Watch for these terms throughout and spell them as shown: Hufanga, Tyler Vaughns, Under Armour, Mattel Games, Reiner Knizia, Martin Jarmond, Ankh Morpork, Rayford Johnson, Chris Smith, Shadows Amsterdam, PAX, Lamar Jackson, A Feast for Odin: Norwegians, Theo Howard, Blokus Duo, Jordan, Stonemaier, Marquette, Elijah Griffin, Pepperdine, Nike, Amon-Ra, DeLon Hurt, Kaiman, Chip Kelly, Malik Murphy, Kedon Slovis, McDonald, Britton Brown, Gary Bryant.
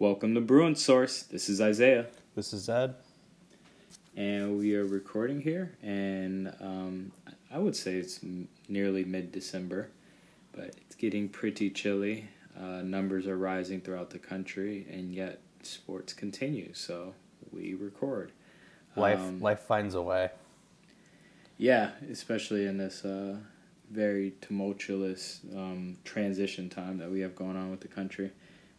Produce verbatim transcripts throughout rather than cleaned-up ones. Welcome to Bruin's Source. This is Isaiah. This is Ed. And we are recording here, and um, I would say it's m- nearly mid-December, but it's getting pretty chilly. Uh, numbers are rising throughout the country, and yet sports continue, so we record. Life um, life finds a way. Yeah, especially in this uh, very tumultuous um, transition time that we have going on with the country.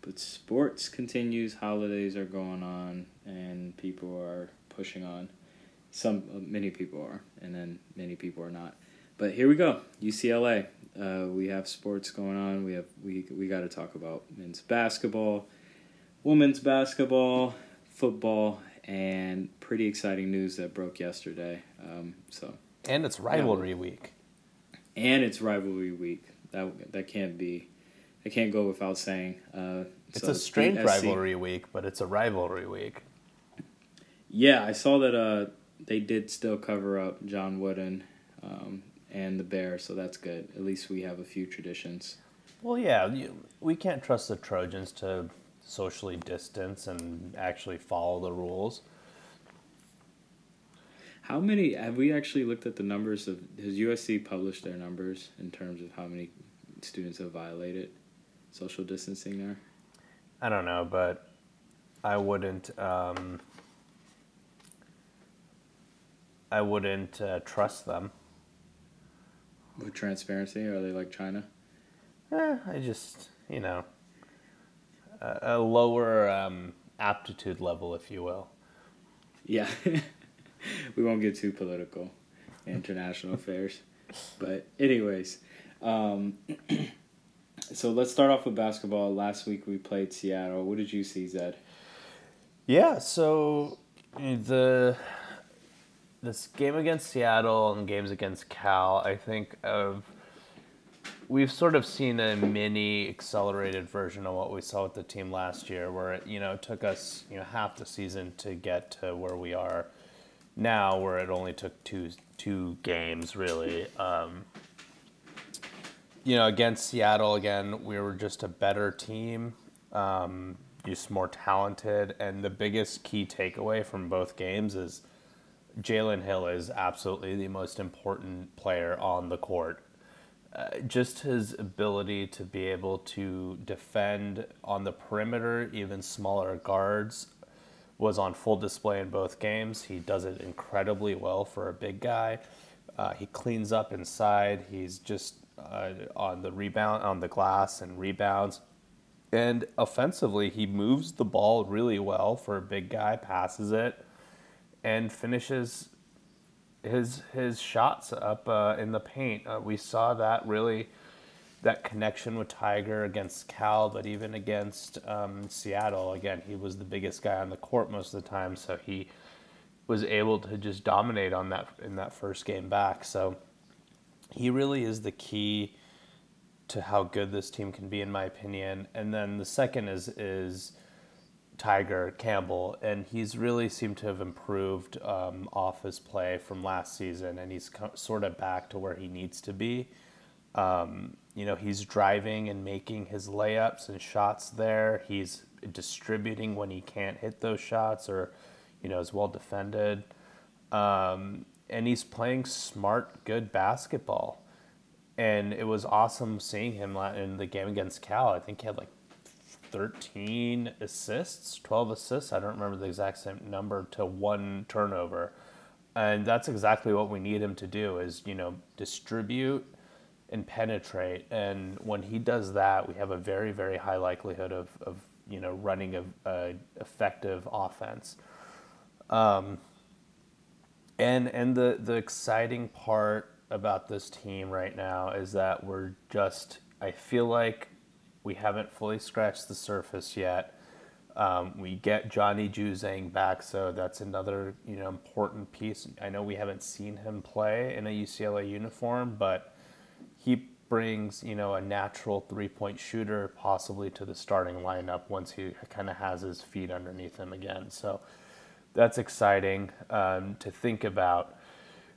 But sports continues, holidays are going on, and people are pushing on. Some many people are, and then many people are not. But here we go, U C L A. Uh, we have sports going on. We have we we got to talk about men's basketball, women's basketball, football, and pretty exciting news that broke yesterday. Um, so and it's rivalry yeah. week. And it's rivalry week. That that can't be. I can't go without saying. Uh, it's so a strange rivalry week, but it's a rivalry week. Yeah, I saw that uh, they did still cover up John Wooden um, and the Bear, so that's good. At least we have a few traditions. Well, yeah, you, we can't trust the Trojans to socially distance and actually follow the rules. How many, have we actually looked at the numbers of, has U S C published their numbers in terms of how many students have violated social distancing there? I don't know, but I wouldn't um, I wouldn't uh, trust them. With transparency? Are they like China? Eh, I just, you know, a, a lower um, aptitude level, if you will. Yeah. We won't get too political in international affairs. But anyways, um so let's start off with basketball. Last week we played Seattle. What did you see, Zed? Yeah, so the this game against Seattle and games against Cal, I think of we've sort of seen a mini accelerated version of what we saw with the team last year, where it, you know, it took us, you know, half the season to get to where we are now, where it only took two two games really. Um, You know, against Seattle, again, we were just a better team, um, just more talented. And the biggest key takeaway from both games is Jalen Hill is absolutely the most important player on the court. Uh, just his ability to be able to defend on the perimeter, even smaller guards, was on full display in both games. He does it incredibly well for a big guy. Uh, he cleans up inside. He's just... Uh, on the rebound, on the glass and rebounds. And offensively, he moves the ball really well for a big guy, passes it, and finishes his his shots up uh, in the paint. Uh, we saw that really, that connection with Tiger against Cal, but even against um, Seattle. Again, he was the biggest guy on the court most of the time, so he was able to just dominate on that in that first game back. So he really is the key to how good this team can be, in my opinion. And then the second is is Tiger Campbell, and he's really seemed to have improved um, off his play from last season, and he's co- sort of back to where he needs to be. Um, you know, he's driving and making his layups and shots there. He's distributing when he can't hit those shots, or, you know, is well defended. Um And he's playing smart, good basketball. And it was awesome seeing him in the game against Cal. I think he had like thirteen assists, twelve assists. I don't remember the exact same number, to one turnover. And that's exactly what we need him to do is, you know, distribute and penetrate. And when he does that, we have a very, very high likelihood of, of you know, running an a effective offense. Um And and the, the exciting part about this team right now is that we're just, I feel like we haven't fully scratched the surface yet. Um, we get Johnny Juzang back, so that's another, you know, important piece. I know we haven't seen him play in a U C L A uniform, but he brings, you know, a natural three-point shooter possibly to the starting lineup once he kind of has his feet underneath him again. So that's exciting um, to think about.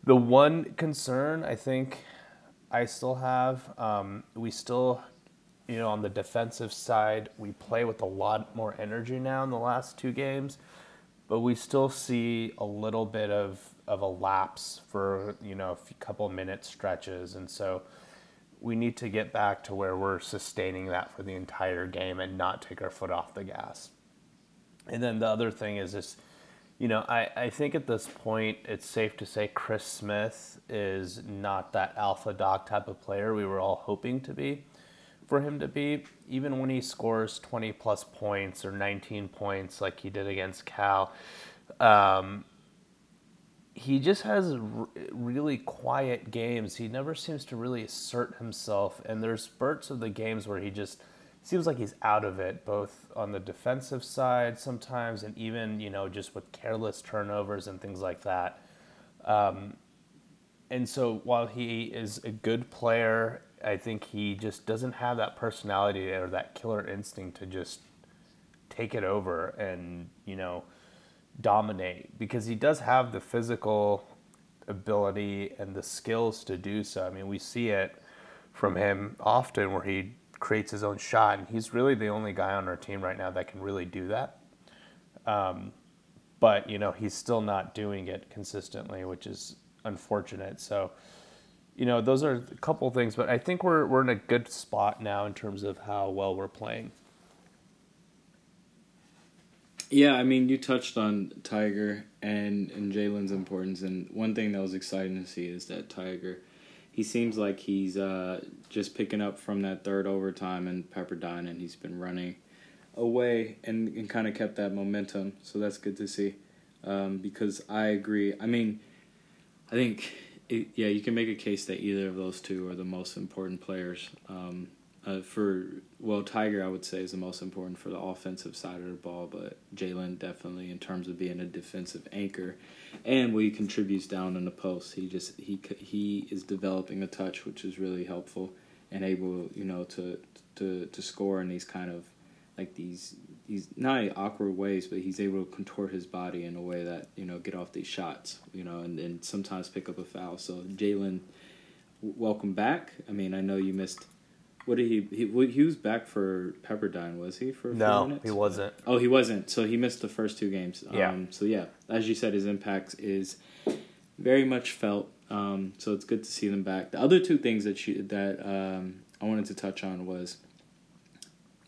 The one concern I think I still have, um, we still you know, on the defensive side, we play with a lot more energy now in the last two games, but we still see a little bit of, of a lapse for, you know, a couple minute stretches. And so we need to get back to where we're sustaining that for the entire game and not take our foot off the gas. And then the other thing is this, you know, I, I think at this point it's safe to say Chris Smith is not that alpha dog type of player we were all hoping to be, for him to be. Even when he scores twenty plus points or nineteen points like he did against Cal, um, he just has r- really quiet games. He never seems to really assert himself, and there's spurts of the games where he just seems like he's out of it, both on the defensive side sometimes and even, you know, just with careless turnovers and things like that. Um, and so while he is a good player, I think he just doesn't have that personality or that killer instinct to just take it over and, you know, dominate, because he does have the physical ability and the skills to do so. I mean, we see it from him often where he creates his own shot, and he's really the only guy on our team right now that can really do that. Um, but, you know, he's still not doing it consistently, which is unfortunate. So, you know, those are a couple things, but I think we're we're in a good spot now in terms of how well we're playing. Yeah, I mean, you touched on Tiger and, and Jalen's importance, and one thing that was exciting to see is that Tiger, he seems like he's uh, just picking up from that third overtime in Pepperdine, and he's been running away and, and kind of kept that momentum, so that's good to see, um, because I agree. I mean, I think... It, yeah, you can make a case that either of those two are the most important players. Um, uh, for well, Tiger, I would say, is the most important for the offensive side of the ball, but Jalen definitely in terms of being a defensive anchor, and what he contributes down in the post. He just he he is developing a touch, which is really helpful, and able, you know, to to to score in these kind of like these these not awkward ways, but he's able to contort his body in a way that, you know, get off these shots, you know, and, and sometimes pick up a foul. So Jalen, welcome back. I mean, I know you missed. What did he he he was back for Pepperdine, was he? For a no, few minutes? He wasn't. Oh, he wasn't. So he missed the first two games. Yeah. Um, so yeah, as you said, his impact is very much felt. Um, so it's good to see them back. The other two things that you, that um, I wanted to touch on was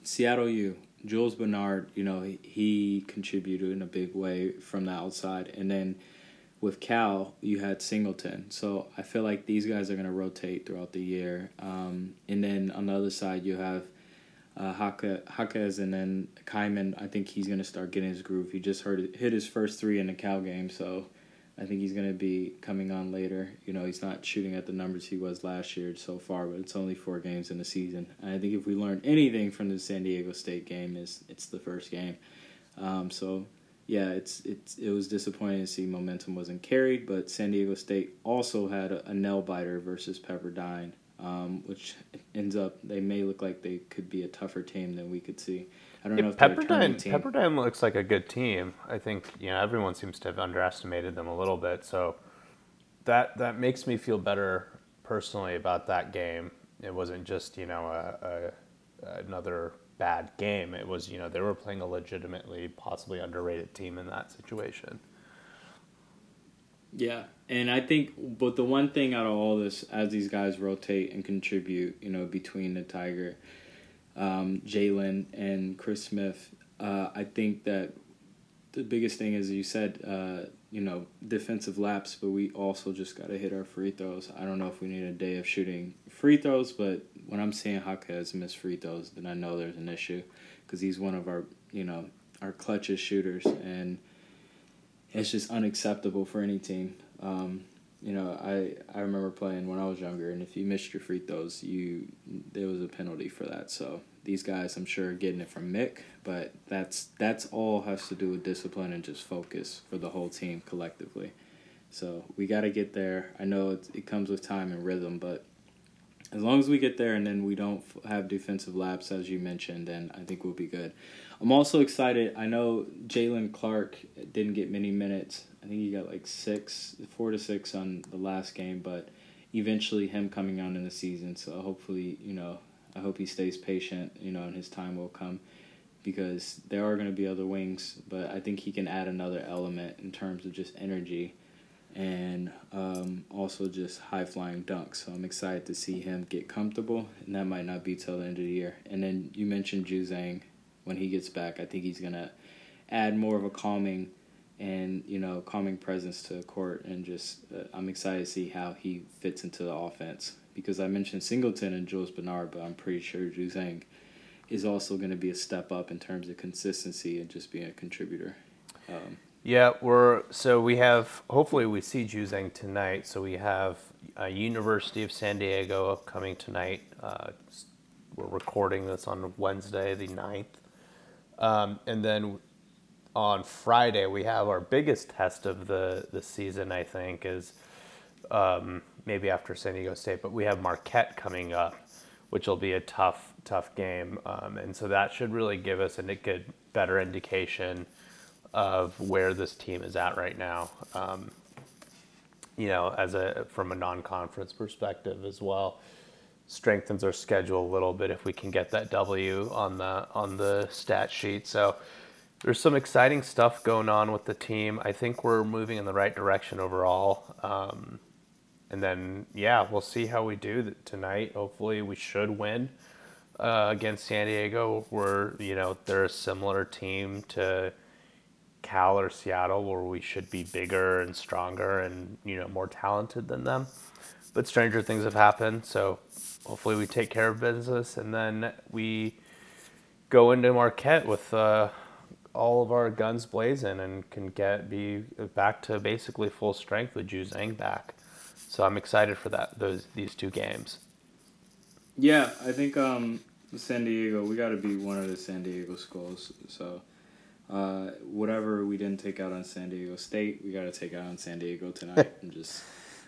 Seattle U, Jules Bernard, you know, he contributed in a big way from the outside. And then with Cal, you had Singleton. So I feel like these guys are going to rotate throughout the year. Um, and then on the other side, you have uh, Hakez and then Kaiman. I think he's going to start getting his groove. He just heard it, hit his first three in the Cal game, so I think he's going to be coming on later. You know, he's not shooting at the numbers he was last year so far, but it's only four games in the season. And I think if we learned anything from the San Diego State game, is it's the first game. Um, so, yeah, it's it's it was disappointing to see momentum wasn't carried, but San Diego State also had a, a nail-biter versus Pepperdine, um, which ends up they may look like they could be a tougher team than we could see. I don't yeah, know if Pepperdine, team. Pepperdine looks like a good team. I think, you know, everyone seems to have underestimated them a little bit. So that that makes me feel better personally about that game. It wasn't just, you know, a, a, another bad game. It was, you know, they were playing a legitimately possibly underrated team in that situation. Yeah, and I think, but the one thing out of all this, as these guys rotate and contribute, you know, between the Tiger, Um, Jalen and Chris Smith, uh, I think that the biggest thing is, you said, uh, you know, defensive lapse, but we also just got to hit our free throws. I don't know if we need a day of shooting free throws, but when I'm seeing Hakez miss free throws, then I know there's an issue, because he's one of our, you know, our clutchest shooters, and it's just unacceptable for any team. Um, You know, I, I remember playing when I was younger, and if you missed your free throws, you there was a penalty for that. So these guys, I'm sure, are getting it from Mick, but that's that's all has to do with discipline and just focus for the whole team collectively. So we got to get there. I know it, it comes with time and rhythm, but as long as we get there and then we don't have defensive lapse, as you mentioned, then I think we'll be good. I'm also excited. I know Jalen Clark didn't get many minutes. I think he got like six, four to six on the last game, but eventually him coming on in the season. So hopefully, you know, I hope he stays patient, you know, and his time will come, because there are going to be other wings, but I think he can add another element in terms of just energy and um, also just high-flying dunks. So I'm excited to see him get comfortable, and that might not be till the end of the year. And then you mentioned Juzang. When he gets back, I think he's going to add more of a calming and, you know, calming presence to the court, and just uh, I'm excited to see how he fits into the offense, because I mentioned Singleton and Jules Bernard, but I'm pretty sure Juzang is also going to be a step up in terms of consistency and just being a contributor. Um, yeah, we're so we have, hopefully we see Juzang tonight. So we have uh, University of San Diego upcoming tonight. Uh, we're recording this on Wednesday the ninth. Um, and then on Friday, we have our biggest test of the, the season, I think, is... Um, maybe after San Diego State, but we have Marquette coming up, which will be a tough, tough game. Um, and so that should really give us a good, better indication of where this team is at right now, um, you know, as a from a non-conference perspective as well. Strengthens our schedule a little bit if we can get that W on the on the stat sheet. So there's some exciting stuff going on with the team. I think we're moving in the right direction overall. Um, And then, yeah, we'll see how we do tonight. Hopefully we should win uh, against San Diego. We're, you know, they're a similar team to Cal or Seattle, where we should be bigger and stronger and, you know, more talented than them. But stranger things have happened, so hopefully we take care of business. And then we go into Marquette with uh, all of our guns blazing and can get be back to basically full strength with Juzang back. So I'm excited for that. Those these two games. Yeah, I think um, San Diego. We got to beat one of the San Diego schools. So uh, whatever we didn't take out on San Diego State, we got to take out on San Diego tonight and just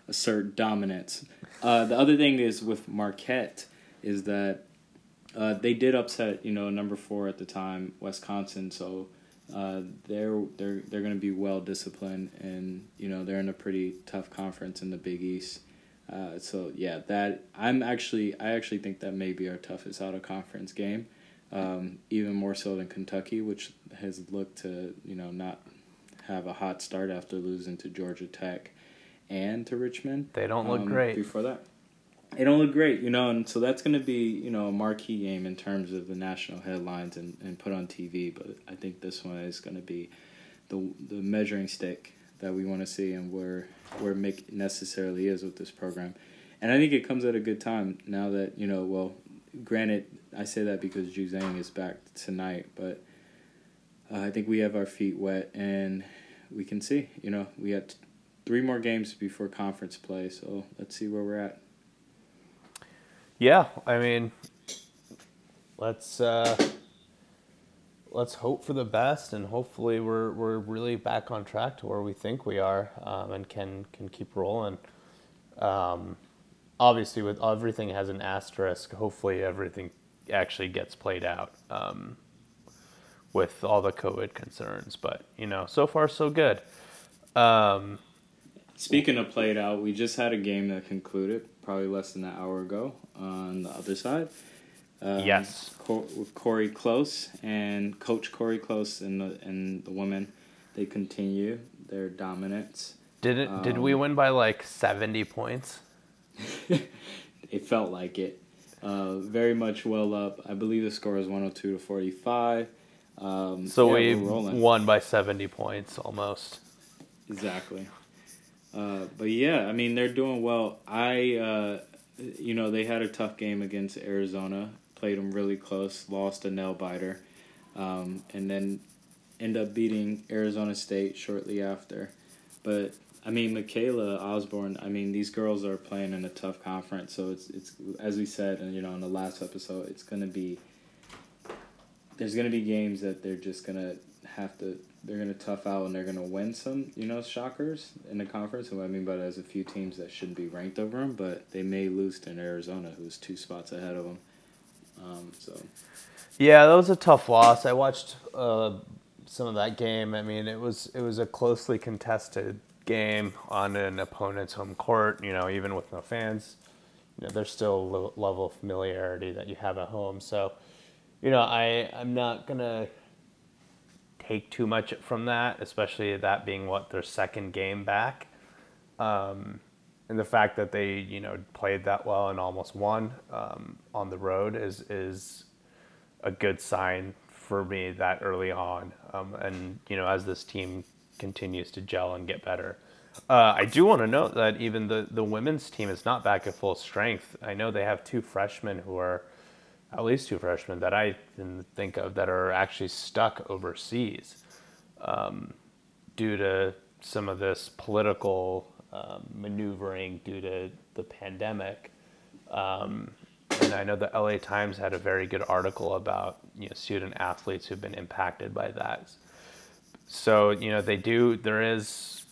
assert dominance. Uh, the other thing is with Marquette is that uh, they did upset, you know, number four at the time, Wisconsin. So uh, they're they're they're going to be well disciplined, and you know they're in a pretty tough conference in the Big East. Uh, so yeah, that I'm actually I actually think that may be our toughest out of conference game, um, even more so than Kentucky, which has looked to you know not have a hot start after losing to Georgia Tech and to Richmond. They don't look um, great before that. They don't look great, you know, and so that's going to be, you know, a marquee game in terms of the national headlines and, and put on T V. But I think this one is going to be the the measuring stick that we want to see and where where Mick necessarily is with this program. And I think it comes at a good time now that, you know, well, granted, I say that because Juzang is back tonight, but uh, I think we have our feet wet and we can see, you know, we have t- three more games before conference play. So let's see where we're at. Yeah, I mean, let's uh, let's hope for the best, and hopefully we're we're really back on track to where we think we are, um, and can can keep rolling. Um, obviously, with everything has an asterisk. Hopefully, everything actually gets played out um, with all the COVID concerns. But you know, so far so good. Um, Speaking of played out, we just had a game that concluded probably less than an hour ago on the other side. Um, yes. Cor- with Corey Close and Coach Corey Close and the and the women, they continue their dominance. Did it? Um, did we win by like seventy points? It felt like it. Uh, very much well up. I believe the score is one oh two to forty-five. Um, so yeah, we won by seventy points almost. Exactly. Uh, but yeah, I mean, they're doing well. I, uh, you know, they had a tough game against Arizona, played them really close, lost a nail biter, um, and then end up beating Arizona State shortly after. But I mean, Mikayla Osborne, I mean, these girls are playing in a tough conference. So it's, it's, as we said, and you know, in the last episode, it's going to be, there's going to be games that they're just going to have to, they're going to tough out and they're going to win some, you know, shockers in the conference. And what I mean by that is a few teams that shouldn't be ranked over them, but they may lose to Arizona, who's two spots ahead of them. Um, so, yeah, that was a tough loss. I watched uh, some of that game. I mean, it was it was a closely contested game on an opponent's home court, you know, even with no fans. you know, there's still a lo- level of familiarity that you have at home. So, you know, I, I'm not going to take too much from that, especially that being what their second game back. Um, and the fact that they, you know, played that well and almost won um, on the road is, is a good sign for me that early on. Um, and, you know, as this team continues to gel and get better. Uh, I do want to note that even the, the women's team is not back at full strength. I know they have two freshmen who are, at least two freshmen that I didn't think of, that are actually stuck overseas um, due to some of this political um, maneuvering due to the pandemic. Um, and I know the L A Times had a very good article about, you know, student athletes who've been impacted by that. So, you know, they do, there is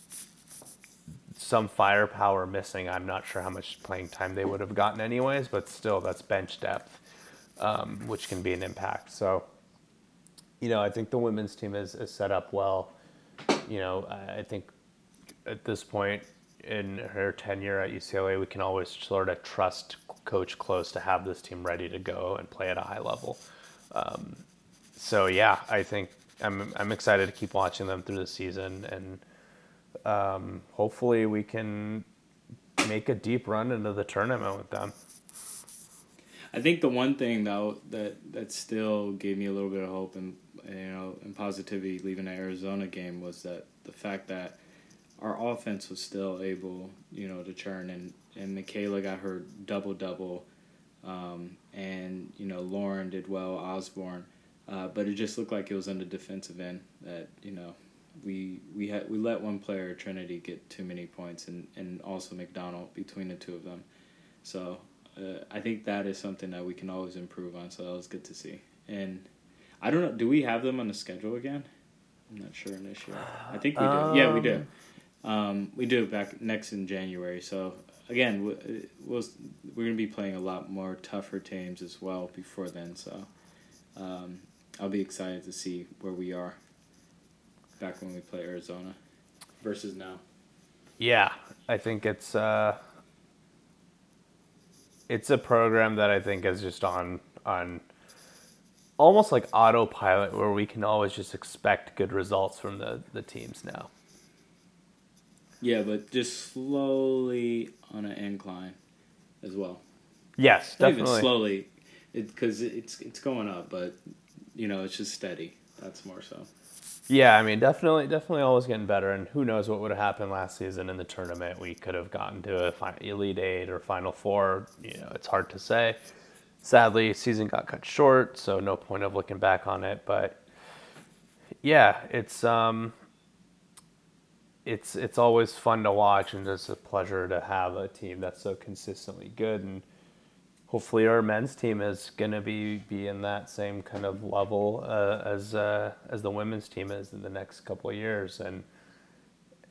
some firepower missing. I'm not sure how much playing time they would have gotten anyways, but still, that's bench depth, um, which can be an impact. So, you know, I think the women's team is, is set up well. You know, I think at this point in her tenure at U C L A, we can always sort of trust Coach Close to have this team ready to go and play at a high level. Um, so, yeah, I think I'm I'm excited to keep watching them through the season, and um, hopefully we can make a deep run into the tournament with them. I think the one thing though that, that still gave me a little bit of hope and, you know, and positivity leaving the Arizona game was that the fact that our offense was still able, you know, to churn, and and Mikayla got her double double, um, and you know Lauren did well, Osborne. Uh, but it just looked like it was on the defensive end that, you know, we we had we let one player, Trinity, get too many points, and, and also McDonald between the two of them. So uh, I think that is something that we can always improve on. So that was good to see. And I don't know, do we have them on the schedule again? I'm not sure this year. I think we do. Um, yeah, we do. Um, we do back next in January. So again, we, we'll, we're going to be playing a lot more tougher teams as well before then. So. Um, I'll be excited to see where we are back when we play Arizona versus now. Yeah, I think it's uh, it's a program that I think is just on on almost like autopilot, where we can always just expect good results from the, the teams now. Yeah, but just slowly on an incline as well. Yes, not definitely. Even slowly, because it, it's it's going up, but... You know, it's just steady. That's more so. Yeah, I mean, definitely, definitely always getting better. And who knows what would have happened last season in the tournament. We could have gotten to an Elite Eight or Final Four. You know, it's hard to say. Sadly, season got cut short, so no point of looking back on it. But yeah, it's um, it's it's always fun to watch, and it's a pleasure to have a team that's so consistently good. And hopefully our men's team is going to be, be in that same kind of level uh, as uh, as the women's team is in the next couple of years. And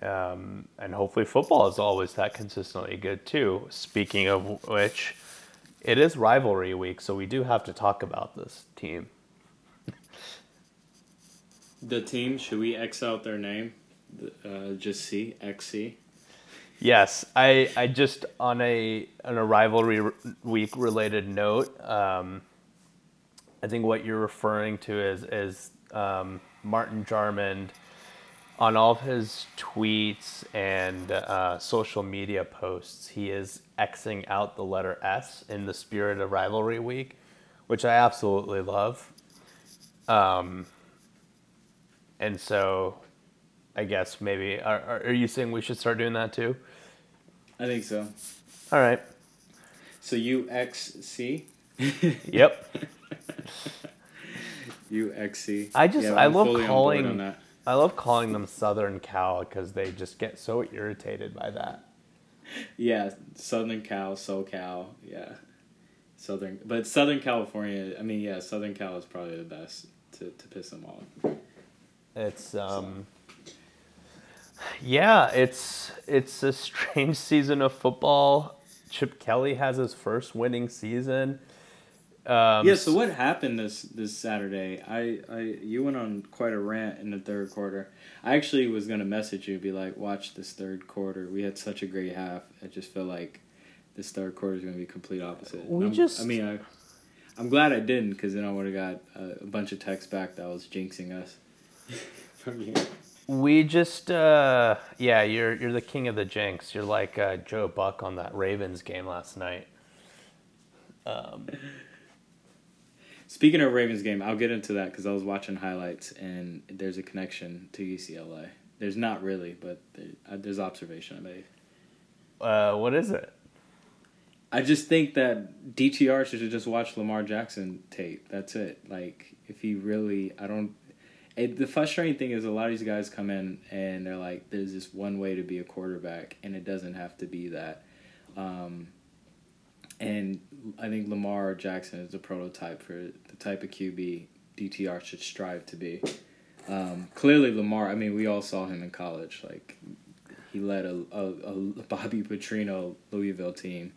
um, and hopefully football is always that consistently good too. Speaking of which, it is rivalry week, so we do have to talk about this team. The team, should we X out their name? Uh, just C, X C? Yes, I, I just on a on a rivalry week related note, um, I think what you're referring to is is um, Martin Jarmond on all of his tweets and uh, social media posts. He is Xing out the letter S in the spirit of rivalry week, which I absolutely love. Um, and so. I guess maybe. Are, are you saying we should start doing that too? I think so. All right. So U X C? Yep. U X C. I just, yeah, I love calling, I love calling them Southern Cal because they just get so irritated by that. Yeah, Southern Cal, SoCal, yeah. Southern, but Southern California, I mean, yeah, Southern Cal is probably the best to, to piss them off. It's, um... So. Yeah, it's it's a strange season of football. Chip Kelly has his first winning season. Um, yeah, so what happened this, this Saturday? I, I you went on quite a rant in the third quarter. I actually was going to message you and be like, watch this third quarter. We had such a great half. I just feel like this third quarter is going to be complete opposite. We just, I mean, I, I'm glad I didn't, because then I would have got a, a bunch of texts back that was jinxing us. From you. We just, uh, yeah, you're you're the king of the jinx. You're like uh, Joe Buck on that Ravens game last night. Um. Speaking of Ravens game, I'll get into that because I was watching highlights and there's a connection to U C L A. There's not really, but there, uh, there's observation I made. Uh, what is it? I just think that D T R should just watch Lamar Jackson tape. That's it. Like, if he really, I don't. It, the frustrating thing is a lot of these guys come in and they're like, there's this one way to be a quarterback, and it doesn't have to be that. Um, and I think Lamar Jackson is a prototype for the type of Q B D T R should strive to be. Um, clearly, Lamar, I mean, we all saw him in college. Like, he led a, a, a Bobby Petrino Louisville team.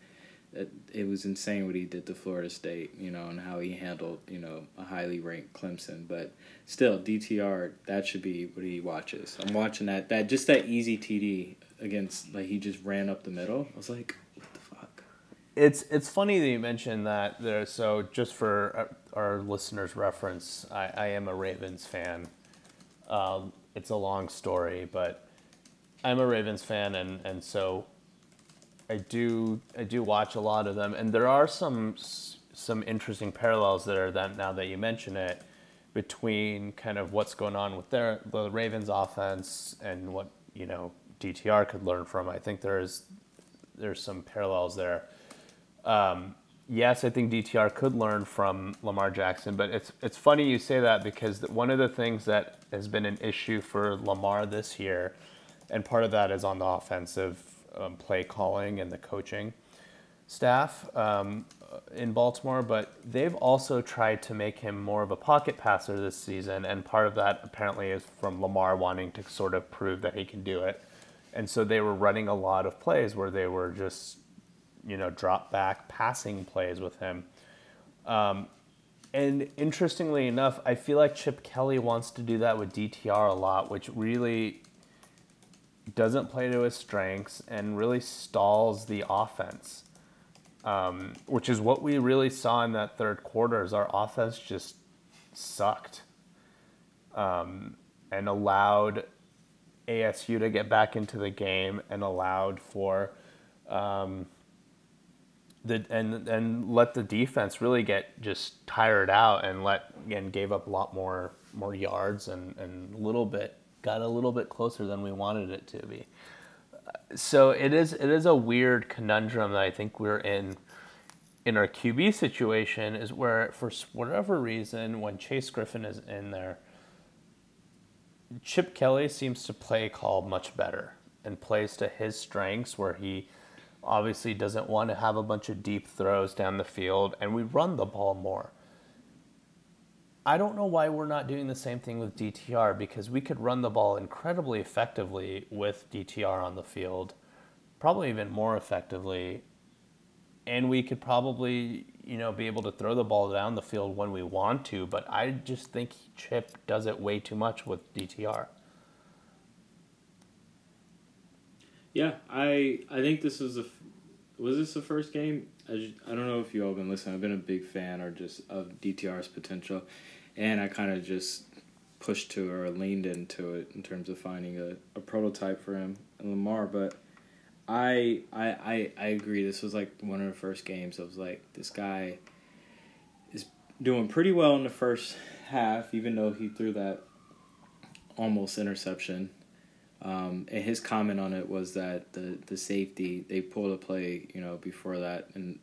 It, it was insane what he did to Florida State, you know, and how he handled, you know, a highly ranked Clemson. But still, D T R, that should be what he watches. I'm watching that, that just that easy T D against, like, he just ran up the middle. I was like, what the fuck? It's it's funny that you mentioned that there. So just for our listeners' reference, I, I am a Ravens fan. Um, it's a long story, but I'm a Ravens fan, and, and so... I do I do watch a lot of them, and there are some some interesting parallels that are that now that you mention it between kind of what's going on with their the Ravens offense and what, you know, D T R could learn from. I think there is there's some parallels there. Um, yes, I think D T R could learn from Lamar Jackson, but it's it's funny you say that because one of the things that has been an issue for Lamar this year, and part of that is on the offensive Um, play calling and the coaching staff um, in Baltimore, but they've also tried to make him more of a pocket passer this season, and part of that apparently is from Lamar wanting to sort of prove that he can do it. And so they were running a lot of plays where they were just, you know, drop back passing plays with him. Um, and interestingly enough, I feel like Chip Kelly wants to do that with D T R a lot, which really doesn't play to his strengths and really stalls the offense, um, which is what we really saw in that third quarter. Is our offense just sucked um, and allowed A S U to get back into the game and allowed for um, the and and let the defense really get just tired out and let and gave up a lot more more yards and and a little bit. Got a little bit closer than we wanted it to be. So it is it is a weird conundrum that I think we're in in our Q B situation, is where for whatever reason when Chase Griffin is in there, Chip Kelly seems to play call much better and plays to his strengths, where he obviously doesn't want to have a bunch of deep throws down the field, and we run the ball more. I don't know why we're not doing the same thing with D T R, because we could run the ball incredibly effectively with D T R on the field, probably even more effectively, and we could probably, you know, be able to throw the ball down the field when we want to, but I just think Chip does it way too much with D T R. Yeah, I I think this was a was this the first game? I don't know if you all been listening. I've been a big fan or just of D T R's potential, and I kind of just pushed to or leaned into it in terms of finding a, a prototype for him and Lamar. But I, I I I agree. This was like one of the first games. I was like, this guy is doing pretty well in the first half, even though he threw that almost interception. Um, and his comment on it was that the, the safety, they pulled a play, you know, before that. And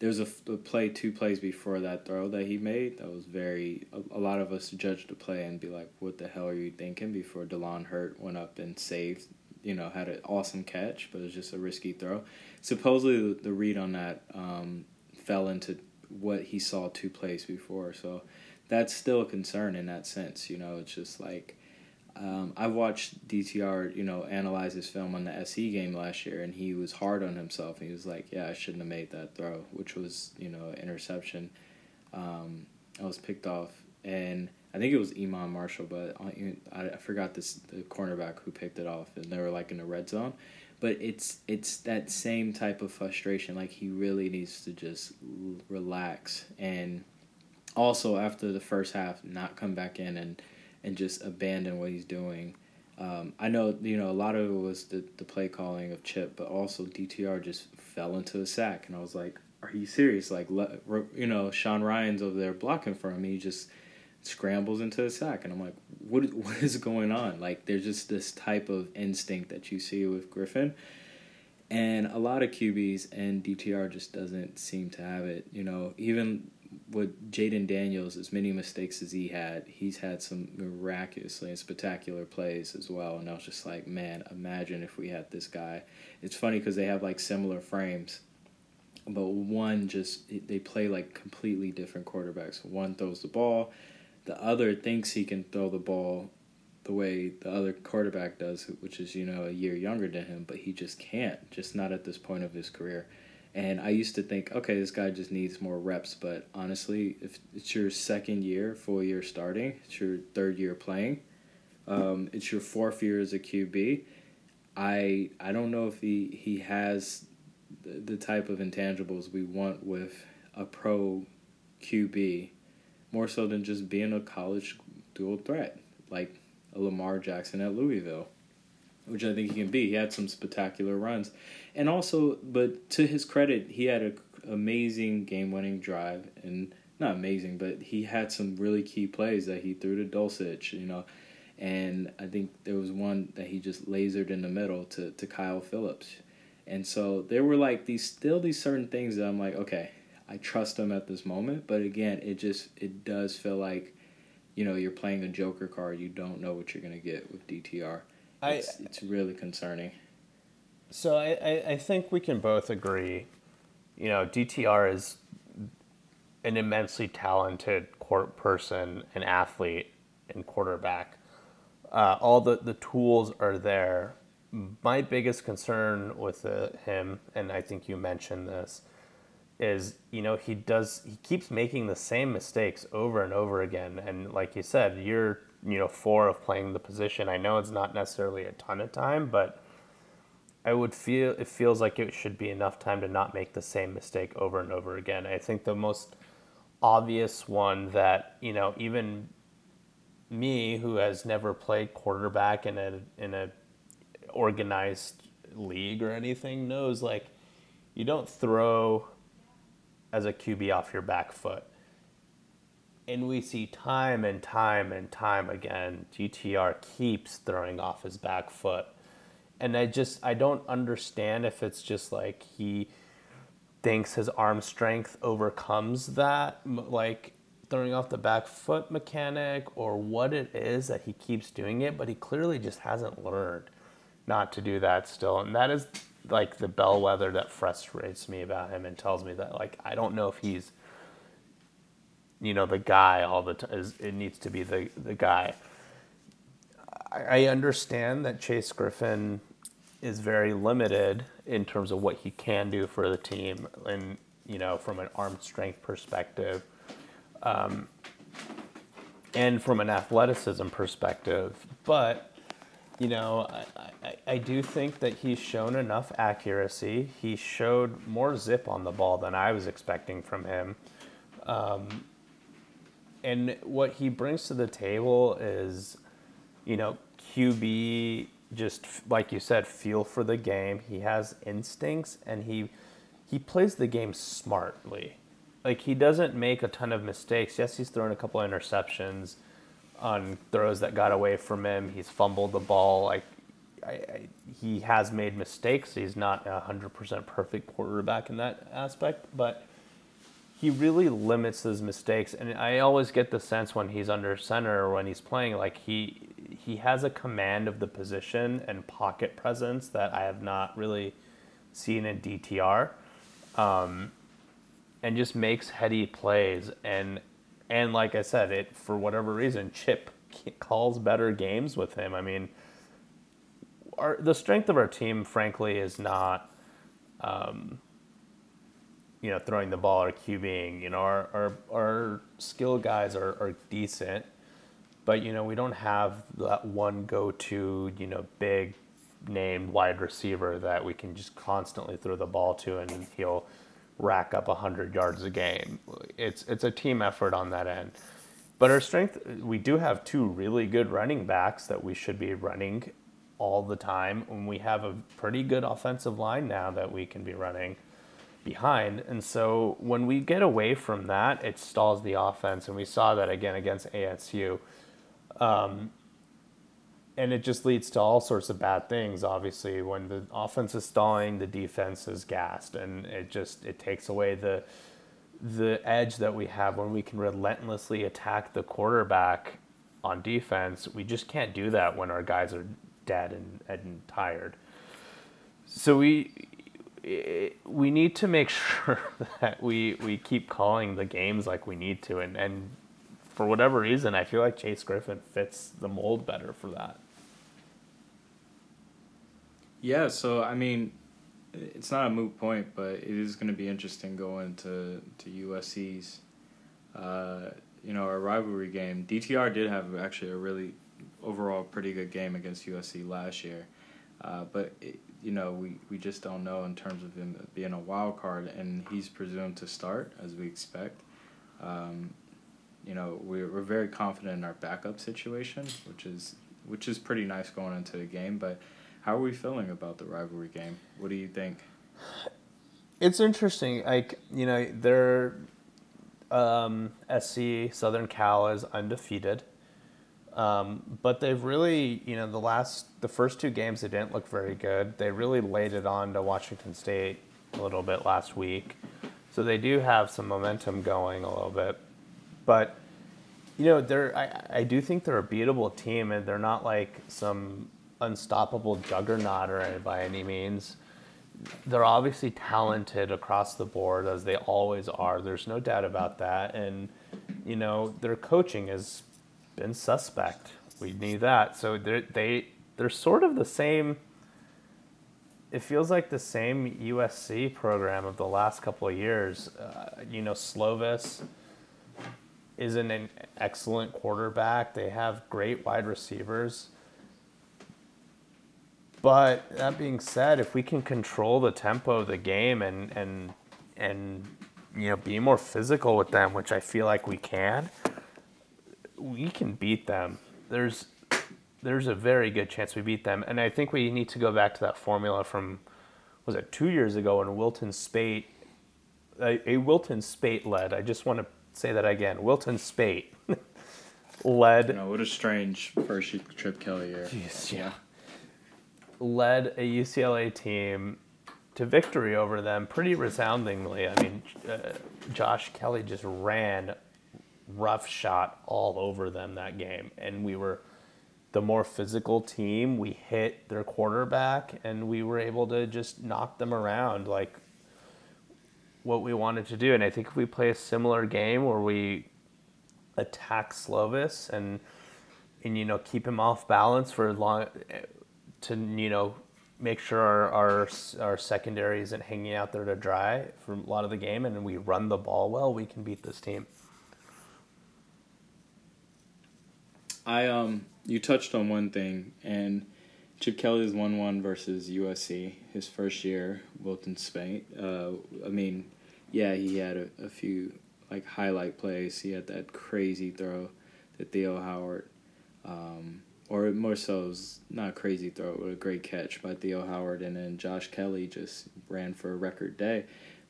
there was a, a play, two plays before that throw that he made. That was very, a, a lot of us judged the play and be like, what the hell are you thinking? Before DeLon Hurt went up and saved, you know, had an awesome catch, but it was just a risky throw. Supposedly the, the read on that um, fell into what he saw two plays before. So that's still a concern in that sense, you know, it's just like, Um, I watched D T R, you know, analyze his film on the S E game last year, and he was hard on himself. He was like, yeah, I shouldn't have made that throw, which was, you know, interception. Um, I was picked off, and I think it was Iman Marshall, but I, I forgot this the cornerback who picked it off, and they were, like, in the red zone. But it's it's that same type of frustration. Like, he really needs to just relax. And also, after the first half, not come back in and, and just abandon what he's doing. Um, I know, you know, a lot of it was the, the play calling of Chip, but also D T R just fell into a sack. And I was like, are you serious? Like, let, you know, Sean Ryan's over there blocking for him. He just scrambles into the sack. And I'm like, what what is going on? Like, there's just this type of instinct that you see with Griffin. And a lot of Q Bs, and D T R just doesn't seem to have it. You know, even with Jaden Daniels, as many mistakes as he had, he's had some miraculously and spectacular plays as well. And I was just like, man, imagine if we had this guy. It's funny because they have, like, similar frames, but one just – they play, like, completely different quarterbacks. One throws the ball. The other thinks he can throw the ball the way the other quarterback does, which is, you know, a year younger than him, but he just can't, just not at this point of his career. And I used to think, okay, this guy just needs more reps. But honestly, if it's your second year, full year starting, it's your third year playing, um, it's your fourth year as a Q B, I I don't know if he, he has the, the type of intangibles we want with a pro Q B, more so than just being a college dual threat, like a Lamar Jackson at Louisville, which I think he can be. He had some spectacular runs. And also, but to his credit, he had an amazing game-winning drive. And not amazing, but he had some really key plays that he threw to Dulcich, you know. And I think there was one that he just lasered in the middle to, to Kyle Phillips. And so there were, like, these still these certain things that I'm like, okay, I trust him at this moment. But, again, it just it does feel like, you know, you're playing a joker card. You don't know what you're going to get with D T R. It's, I, it's really concerning. So I, I, I think we can both agree, you know, D T R is an immensely talented court person, an athlete, and quarterback. Uh, all the, the tools are there. My biggest concern with the, him, and I think you mentioned this, is, you know, he does he keeps making the same mistakes over and over again. And like you said, you're you know, four of playing the position. I know it's not necessarily a ton of time, but I would feel it feels like it should be enough time to not make the same mistake over and over again. I think the most obvious one that, you know, even me, who has never played quarterback in a in a organized league or anything, knows, like, you don't throw as a Q B off your back foot. And we see time and time and time again, D T R keeps throwing off his back foot. And I just, I don't understand if it's just like he thinks his arm strength overcomes that, like throwing off the back foot mechanic, or what it is that he keeps doing it, but he clearly just hasn't learned not to do that still. And that is like the bellwether that frustrates me about him and tells me that, like, I don't know if he's, you know, the guy all the time. Is, it needs to be the, the guy. I, I understand that Chase Griffin is very limited in terms of what he can do for the team and, you know, from an arm strength perspective, um, and from an athleticism perspective. But, you know, I, I, I do think that he's shown enough accuracy. He showed more zip on the ball than I was expecting from him. Um, and what he brings to the table is, you know, Q B, just like you said, feel for the game. He has instincts, and he he plays the game smartly. Like, he doesn't make a ton of mistakes. Yes, he's thrown a couple of interceptions on throws that got away from him. He's fumbled the ball. Like, I, I, he has made mistakes. He's not a one hundred percent perfect quarterback in that aspect, but he really limits his mistakes. And I always get the sense when he's under center or when he's playing, like he he has a command of the position and pocket presence that I have not really seen in D T R, um, and just makes heady plays. And and like I said, it for whatever reason, Chip calls better games with him. I mean, our, the strength of our team, frankly, is not... Um, you know, throwing the ball or QBing. You know, our our, our skill guys are, are decent, but, you know, we don't have that one go-to, you know, big named wide receiver that we can just constantly throw the ball to and he'll rack up one hundred yards a game. It's it's a team effort on that end. But our strength, we do have two really good running backs that we should be running all the time, and we have a pretty good offensive line now that we can be running behind. And so when we get away from that, it stalls the offense, and we saw that again against A S U. Um, and it just leads to all sorts of bad things, obviously. When the offense is stalling, the defense is gassed, and it just it takes away the the edge that we have when we can relentlessly attack the quarterback on defense. We just can't do that when our guys are dead and, and tired. So we we need to make sure that we we keep calling the games like we need to, and and for whatever reason, I feel like Chase Griffin fits the mold better for that. Yeah, so, I mean, it's not a moot point, but it is going to be interesting going to, to U S C's, uh, you know, our rivalry game. D T R did have actually a really overall pretty good game against U S C last year. Uh, but, it, you know, we, we just don't know in terms of him being a wild card, and he's presumed to start, as we expect. Um You know, we're we're very confident in our backup situation, which is which is pretty nice going into the game. But how are we feeling about the rivalry game? What do you think? It's interesting. Like, you know, they're um, S C, Southern Cal is undefeated, um, but they've really, you know, the last the first two games they didn't look very good. They really laid it on to Washington State a little bit last week, so they do have some momentum going a little bit. But, you know, they're I, I do think they're a beatable team, and they're not like some unstoppable juggernaut or by any means. They're obviously talented across the board, as they always are. There's no doubt about that. And, you know, their coaching has been suspect. We knew that. So they're, they, they're sort of the same. It feels like the same U S C program of the last couple of years. Uh, you know, Slovis isn't an excellent quarterback. They have great wide receivers. But that being said, if we can control the tempo of the game and and and you know, be more physical with them, which I feel like we can, we can beat them. There's there's a very good chance we beat them. And I think we need to go back to that formula from, was it two years ago when Wilton Speight, a, a Wilton Speight led, I just want to say that again. Wilton Speight led. You know, what a strange first Chip Kelly year. Jeez, yeah. Led a U C L A team to victory over them pretty resoundingly. I mean, uh, Josh Kelly just ran roughshod all over them that game, and we were the more physical team. We hit their quarterback, and we were able to just knock them around like what we wanted to do. And I think if we play a similar game where we attack Slovis and and you know, keep him off balance for long, to you know, make sure our our, our secondary isn't hanging out there to dry for a lot of the game, and we run the ball well, we can beat this team. I um you touched on one thing, and Chip Kelly is one one versus U S C, his first year, Wilton Speight. Uh, I mean, yeah, he had a, a few, like, highlight plays. He had that crazy throw to Theo Howard. Um, or more so, it was not a crazy throw, but a great catch by Theo Howard. And then Josh Kelly just ran for a record day.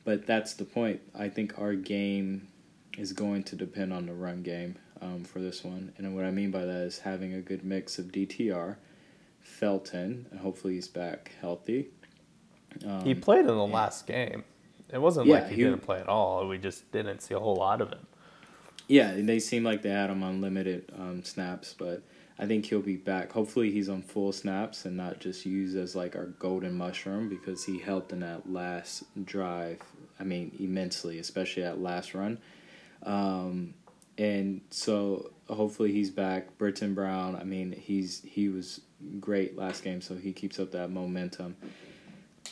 But that's the point. I think our game is going to depend on the run game um, for this one. And what I mean by that is having a good mix of D T R, Felton, and hopefully he's back healthy. Um, he played in the and, last game. It wasn't yeah, like he, he didn't play at all. We just didn't see a whole lot of him. Yeah, they seemed like they had him on limited um, snaps, but I think he'll be back. Hopefully he's on full snaps and not just used as like our golden mushroom, because he helped in that last drive, I mean, immensely, especially that last run. Um, and so hopefully he's back. Britton Brown, I mean, he's he was great last game, so he keeps up that momentum.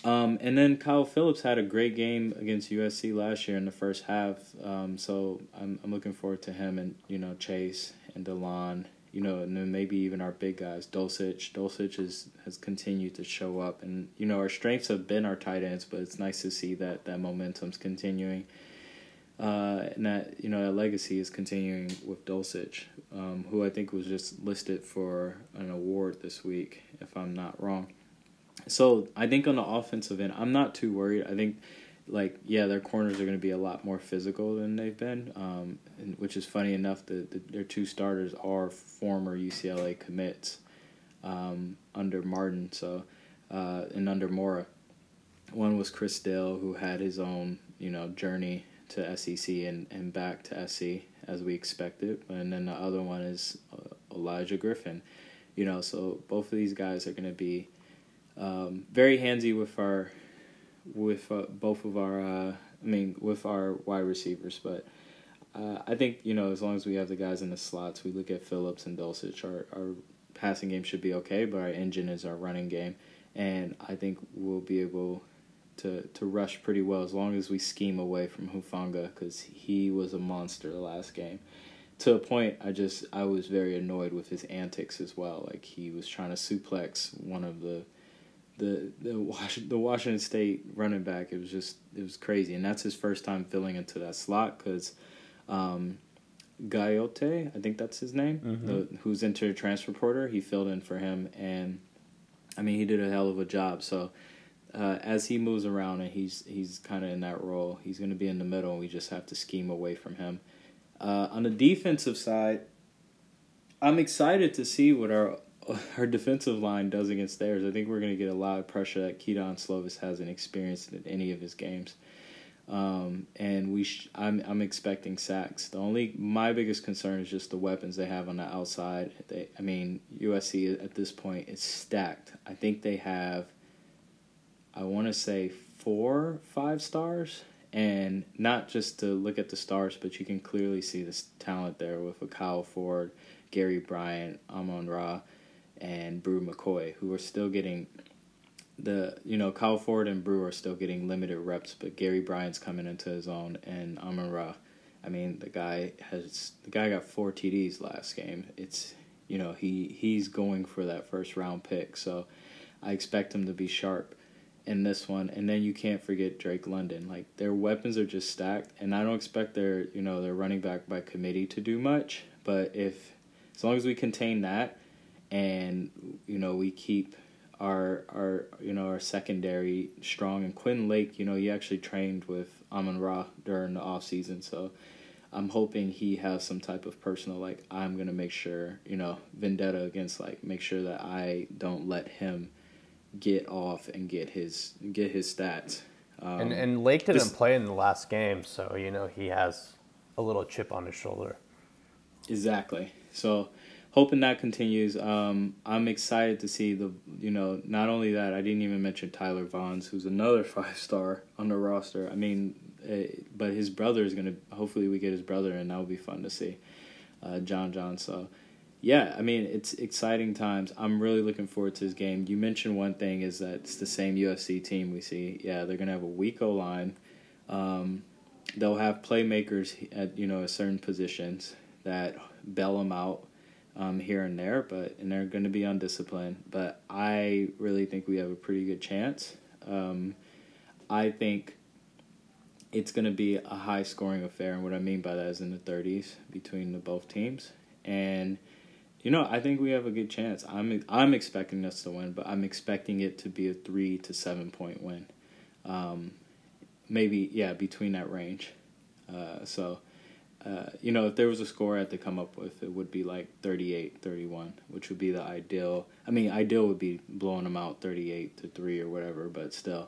Um, and then Kyle Phillips had a great game against U S C last year in the first half. Um, so I'm I'm looking forward to him and, you know, Chase and DeLon you know, and then maybe even our big guys. Dulcich, Dulcich is, has continued to show up. And, you know, our strengths have been our tight ends, but it's nice to see that that momentum's continuing. Uh, and that, you know, that legacy is continuing with Dulcich, um, who I think was just listed for an award this week, if I'm not wrong. So I think on the offensive end, I'm not too worried. I think, like, yeah, their corners are going to be a lot more physical than they've been, um, and, which is funny enough that the, their two starters are former U C L A commits um, under Martin so uh, and under Mora. One was Chris Dale, who had his own, you know, journey to S E C and, and back to S C as we expected, and then the other one is uh, Elijah Griffin. You know, so both of these guys are going to be um, very handsy with our with uh, both of our uh, I mean with our wide receivers, but uh, I think, you know, as long as we have the guys in the slots, we look at Phillips and Dulcich, our our passing game should be okay, but our engine is our running game, and I think we'll be able to to rush pretty well as long as we scheme away from Hufanga, because he was a monster the last game. To a point, I just I was very annoyed with his antics as well. Like, he was trying to suplex one of the the the Washington, the Washington State running back. It was just it was crazy, and that's his first time filling into that slot because um, Gayote, I think that's his name, mm-hmm. the, who's into the transfer porter. He filled in for him, and I mean he did a hell of a job. So. Uh, as he moves around and he's he's kind of in that role, he's going to be in the middle, and we just have to scheme away from him. Uh, on the defensive side, I'm excited to see what our our defensive line does against theirs. I think we're going to get a lot of pressure that Kedon Slovis hasn't experienced in any of his games, um, and we sh- I'm I'm expecting sacks. The only my biggest concern is just the weapons they have on the outside. They I mean U S C at this point is stacked. I think they have. I want to say four, five stars, and not just to look at the stars, but you can clearly see this talent there with a Kyle Ford, Gary Bryant, Amon-Ra, and Brew McCoy, who are still getting the, you know, Kyle Ford and Brew are still getting limited reps, but Gary Bryant's coming into his own, and Amon-Ra, I mean, the guy has, the guy got four T Ds last game. It's, you know, he, he's going for that first round pick, so I expect him to be sharp in this one. And then you can't forget Drake London. Like, their weapons are just stacked, and I don't expect their, you know, their running back by committee to do much, but if as long as we contain that and, you know, we keep our our you know our secondary strong, and Quinn Lake, you know, he actually trained with Amon-Ra during the off season, so I'm hoping he has some type of personal, like, I'm going to make sure, you know, vendetta against, like, make sure that I don't let him get off and get his get his stats. Um, and, and Lake didn't this, play in the last game, so, you know, he has a little chip on his shoulder. Exactly. So, hoping that continues. Um, I'm excited to see the, you know, not only that, I didn't even mention Tyler Vaughns, who's another five-star on the roster. I mean, it, but his brother is going to, hopefully we get his brother, and that would be fun to see. Uh, John John, so... Yeah, I mean, it's exciting times. I'm really looking forward to this game. You mentioned one thing is that it's the same U F C team we see. Yeah, they're going to have a weak O-line. Um, they'll have playmakers at, you know, certain positions that bail them out um, here and there, but and they're going to be undisciplined. But I really think we have a pretty good chance. Um, I think it's going to be a high-scoring affair, and what I mean by that is in the thirties between the both teams. And... You know, I think we have a good chance. I'm I'm expecting us to win, but I'm expecting it to be a three to seven point win, um, maybe yeah between that range. Uh, so, uh, you know, if there was a score I had to come up with, it would be like thirty-eight thirty-one, which would be the ideal. I mean, ideal would be blowing them out thirty-eight to three or whatever, but still,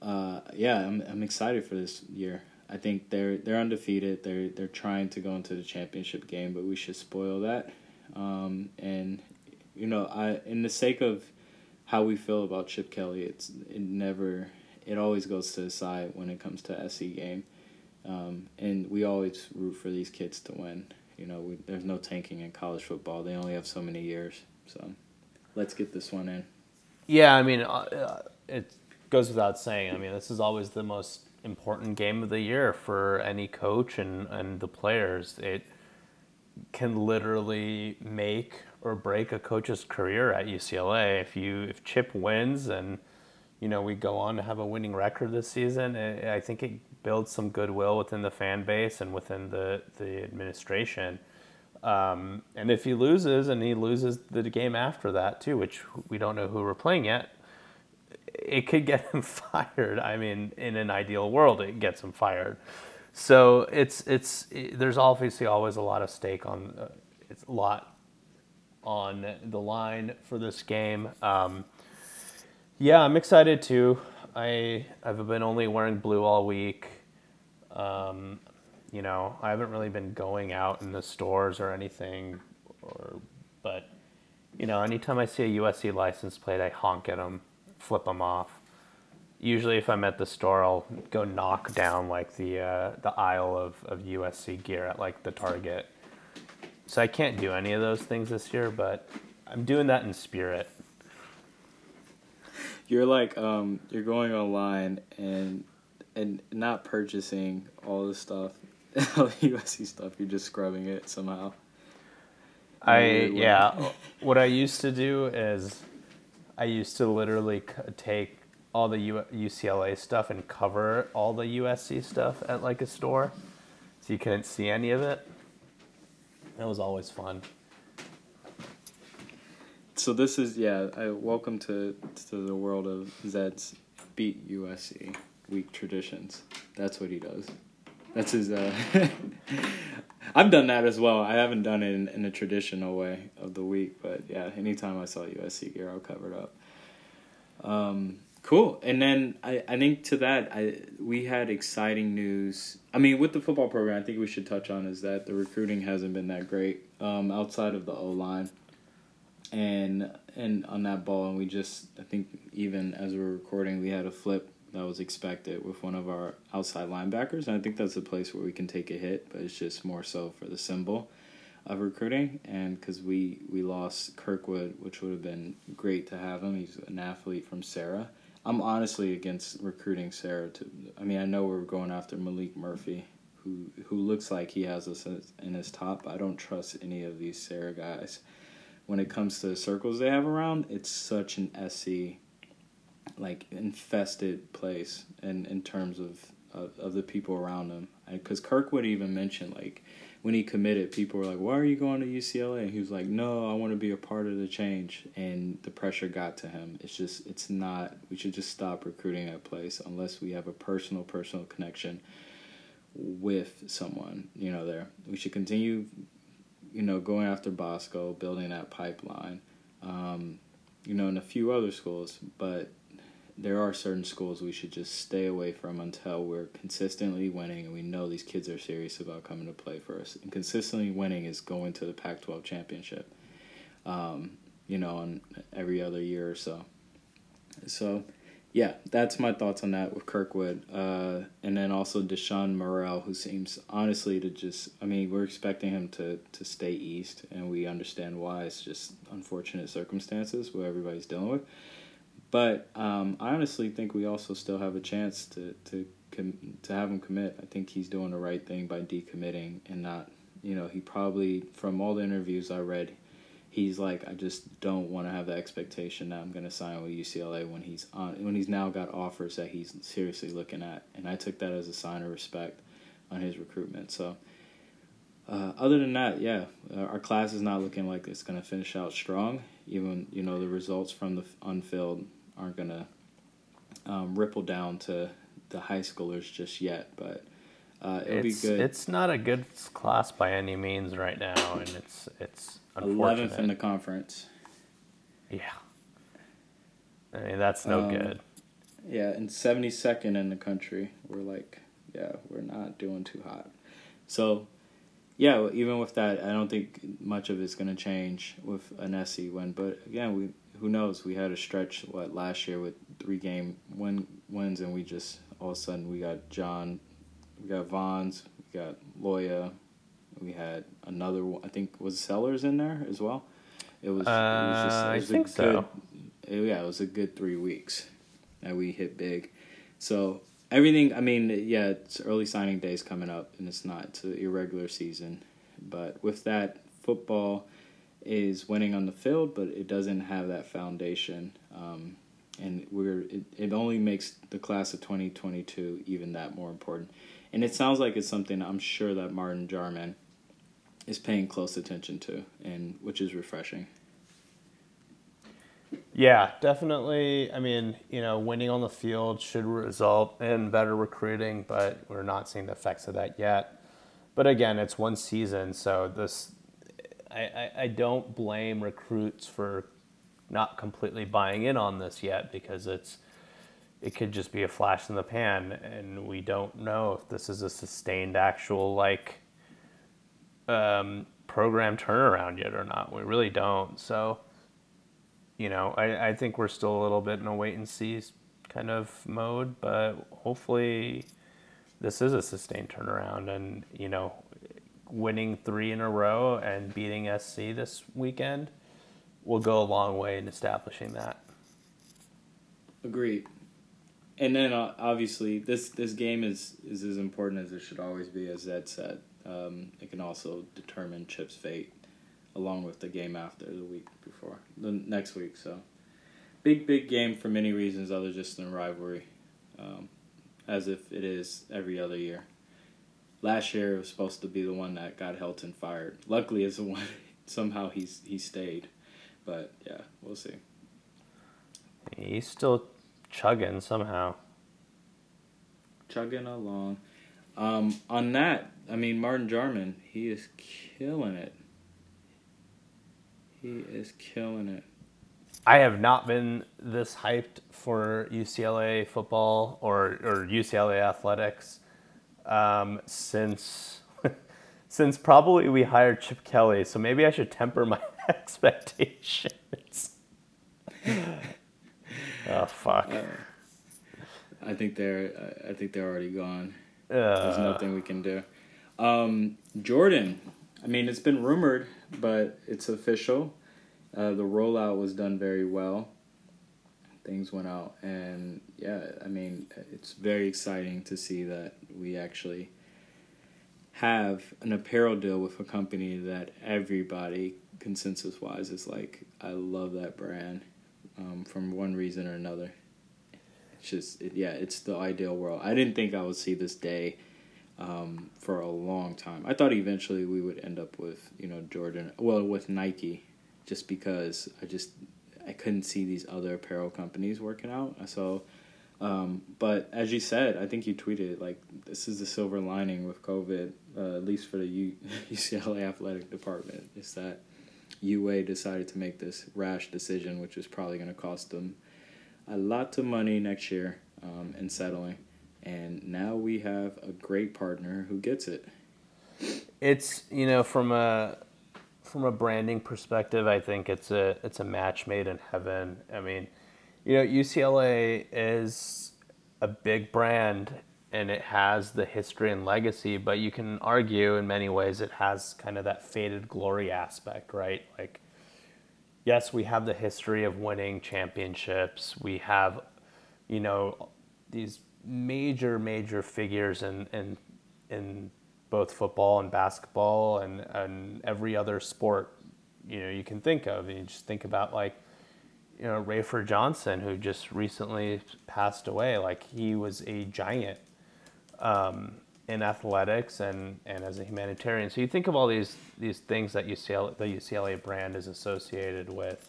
uh, yeah, I'm I'm excited for this year. I think they're they're undefeated. They're they're trying to go into the championship game, but we should spoil that. Um, and you know, I in the sake of how we feel about Chip Kelly, it's it never it always goes to the side when it comes to S E game. Um, and we always root for these kids to win. You know, we, there's no tanking in college football. They only have so many years. So let's get this one in. Yeah, I mean, uh, it goes without saying. I mean, this is always the most important game of the year for any coach and, and the players. It can literally make or break a coach's career at U C L A. If you if Chip wins and, you know, we go on to have a winning record this season, I think it builds some goodwill within the fan base and within the, the administration. Um, and if he loses, and he loses the game after that too, which we don't know who we're playing yet, it could get him fired. I mean, in an ideal world, it gets him fired. So it's it's it, there's obviously always a lot of stake on uh, it's a lot on the line for this game. Um, yeah, I'm excited too. I I've been only wearing blue all week. Um, you know, I haven't really been going out in the stores or anything. Or but you know, anytime I see a U S C license plate, I honk at them, flip them off. Usually if I'm at the store, I'll go knock down like the uh, the aisle of, of U S C gear at like the Target. So I can't do any of those things this year, but I'm doing that in spirit. You're like, um, you're going online and and not purchasing all the stuff, all the U S C stuff. You're just scrubbing it somehow. I yeah. What I used to do is I used to literally take all the U C L A stuff and cover all the U S C stuff at like a store, so you couldn't see any of it. That was always fun. So this is yeah. I, welcome to to the world of Zed's beat U S C week traditions. That's what he does. That's his. Uh, I've done that as well. I haven't done it in, in a traditional way of the week, but yeah. Anytime I saw U S C gear, I'll cover it up. Um. Cool. And then I, I think to that, I we had exciting news. I mean, with the football program, I think we should touch on is that the recruiting hasn't been that great um, outside of the O-line and and on that ball. And we just, I think even as we were recording, we had a flip that was expected with one of our outside linebackers. And I think that's a place where we can take a hit, but it's just more so for the symbol of recruiting, and because we, we lost Kirkwood, which would have been great to have him. He's an athlete from Sarah. I'm honestly against recruiting Sarah to. I mean, I know we're going after Malik Murphy, who who looks like he has us in his top. I don't trust any of these Sarah guys. When it comes to the circles they have around, it's such an S C, like infested place, in, in terms of, of, of the people around him. Because Kirkwood even mentioned like when he committed, people were like, "Why are you going to U C L A?" And he was like, "No, I want to be a part of the change." And the pressure got to him. It's just, it's not. We should just stop recruiting that place unless we have a personal, personal connection with someone. You know, there we should continue. You know, going after Bosco, building that pipeline. Um, you know, and a few other schools, but there are certain schools we should just stay away from until we're consistently winning and we know these kids are serious about coming to play for us. And consistently winning is going to the Pac twelve championship, um, you know, on every other year or so. So, yeah, that's my thoughts on that with Kirkwood. Uh, and then also Deshaun Morrell, who seems honestly to just – I mean, we're expecting him to, to stay east, and we understand why. It's just unfortunate circumstances where everybody's dealing with. But um, I honestly think we also still have a chance to to com- to have him commit. I think he's doing the right thing by decommitting and not, you know, he probably, from all the interviews I read, he's like, I just don't want to have the expectation that I'm going to sign with U C L A when he's on when he's now got offers that he's seriously looking at. And I took that as a sign of respect on his recruitment. So uh, other than that, yeah, our class is not looking like it's going to finish out strong. Even, you know, the results from the unfilled aren't going to um, ripple down to the high schoolers just yet, but uh, it'll be good. It's not a good class by any means right now, and it's it's unfortunate. eleventh in the conference. Yeah. I mean, that's no um, good. Yeah, and seventy-second in the country. We're like, yeah, we're not doing too hot. So, yeah, even with that, I don't think much of it's going to change with an S C win. But, again, we... Who knows? We had a stretch, what, last year with three game win, wins, and we just, all of a sudden, we got John, we got Vons, we got Loya, we had another one, I think, was Sellers in there as well? It was, uh, it was just, it was I a think good, so. It, yeah, it was a good three weeks that we hit big. So, everything, I mean, yeah, it's early signing days coming up, and it's not, it's an irregular season. But with that, football is winning on the field, but it doesn't have that foundation. Um, and we're it, it only makes the class of twenty twenty-two even that more important. And it sounds like it's something I'm sure that Martin Jarmond is paying close attention to, and which is refreshing. Yeah, definitely. I mean, you know, winning on the field should result in better recruiting, but we're not seeing the effects of that yet. But again, it's one season, so this I, I, I don't blame recruits for not completely buying in on this yet, because it's it could just be a flash in the pan, and we don't know if this is a sustained actual like um, program turnaround yet or not. We really don't. So, you know, I, I think we're still a little bit in a wait and see kind of mode, but hopefully this is a sustained turnaround. And, you know, winning three in a row and beating S C this weekend will go a long way in establishing that. Agreed. And then uh, obviously this, this game is, is as important as it should always be, as Ed said. Um, it can also determine Chip's fate, along with the game after the week before, the next week. So big, big game for many reasons other just than rivalry, um, as if it is every other year. Last year it was supposed to be the one that got Helton fired. Luckily it's the one somehow he's he stayed. But yeah, we'll see. He's still chugging somehow. Chugging along. Um, on that, I mean, Martin Jarmond, he is killing it. He is killing it. I have not been this hyped for U C L A football or, or U C L A athletics um, since since probably we hired Chip Kelly. So maybe I should temper my expectations. Oh fuck! Uh, I think they're I think they're already gone. Uh, There's nothing we can do. Um, Jordan. I mean, it's been rumored, but it's official. Uh, the rollout was done very well. Things went out, and yeah, I mean, it's very exciting to see that we actually have an apparel deal with a company that everybody, consensus-wise, is like, I love that brand um, from one reason or another. It's just, it, yeah, it's the ideal world. I didn't think I would see this day Um, for a long time. I thought eventually we would end up with, you know, Jordan, well, with Nike, just because I just, I couldn't see these other apparel companies working out. So, um, but as you said, I think you tweeted, like, this is the silver lining with COVID, uh, at least for the U- UCLA athletic department, is that U A decided to make this rash decision, which is probably going to cost them a lot of money next year um, in settling. And now we have a great partner who gets it. It's, you know, from a from a branding perspective, I think it's a it's a match made in heaven. I mean, you know, U C L A is a big brand and it has the history and legacy, but you can argue in many ways it has kind of that faded glory aspect, right? Like, yes, we have the history of winning championships. We have, you know, these major, major figures in, in in both football and basketball and, and every other sport, you know, you can think of. And you just think about, like, you know, Rayford Johnson, who just recently passed away. Like, he was a giant um, in athletics and, and as a humanitarian. So you think of all these these things that U C L A, the U C L A brand is associated with.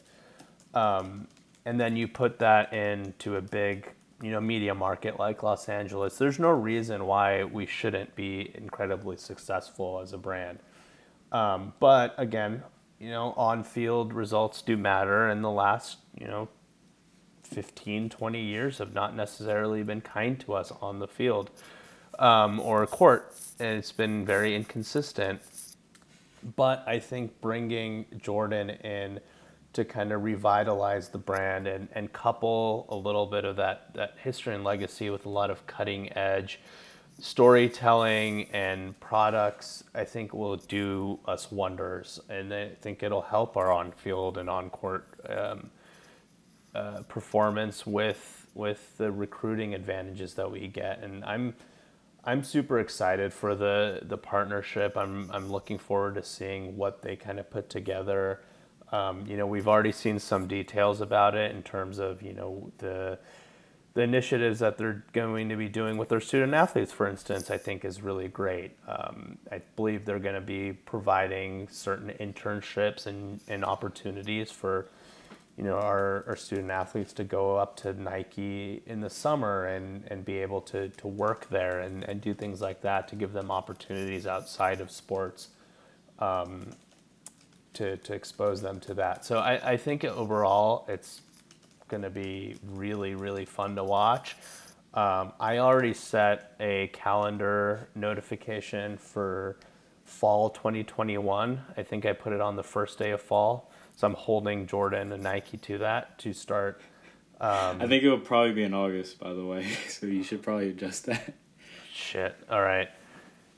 Um, and then you put that into a big, you know, media market like Los Angeles. There's no reason why we shouldn't be incredibly successful as a brand. Um, but again, you know, on-field results do matter, and the last, you know, fifteen, twenty years have not necessarily been kind to us on the field um, or court, and it's been very inconsistent. But I think bringing Jordan in to kind of revitalize the brand and, and couple a little bit of that, that history and legacy with a lot of cutting edge storytelling and products, I think will do us wonders. And I think it'll help our on-field and on-court um, uh, performance with with the recruiting advantages that we get. And I'm I'm super excited for the the partnership. I'm I'm looking forward to seeing what they kind of put together. Um, you know, we've already seen some details about it in terms of, you know, the the initiatives that they're going to be doing with their student athletes, for instance, I think is really great. Um, I believe they're going to be providing certain internships and, and opportunities for, you know, our, our student athletes to go up to Nike in the summer and, and be able to, to work there and, and do things like that to give them opportunities outside of sports, um, to, to expose them to that. So I, I think overall it's going to be really, really fun to watch. Um, I already set a calendar notification for fall twenty twenty-one. I think I put it on the first day of fall. So I'm holding Jordan and Nike to that to start. Um, I think it would probably be in August, by the way. So you should probably adjust that. Shit. All right.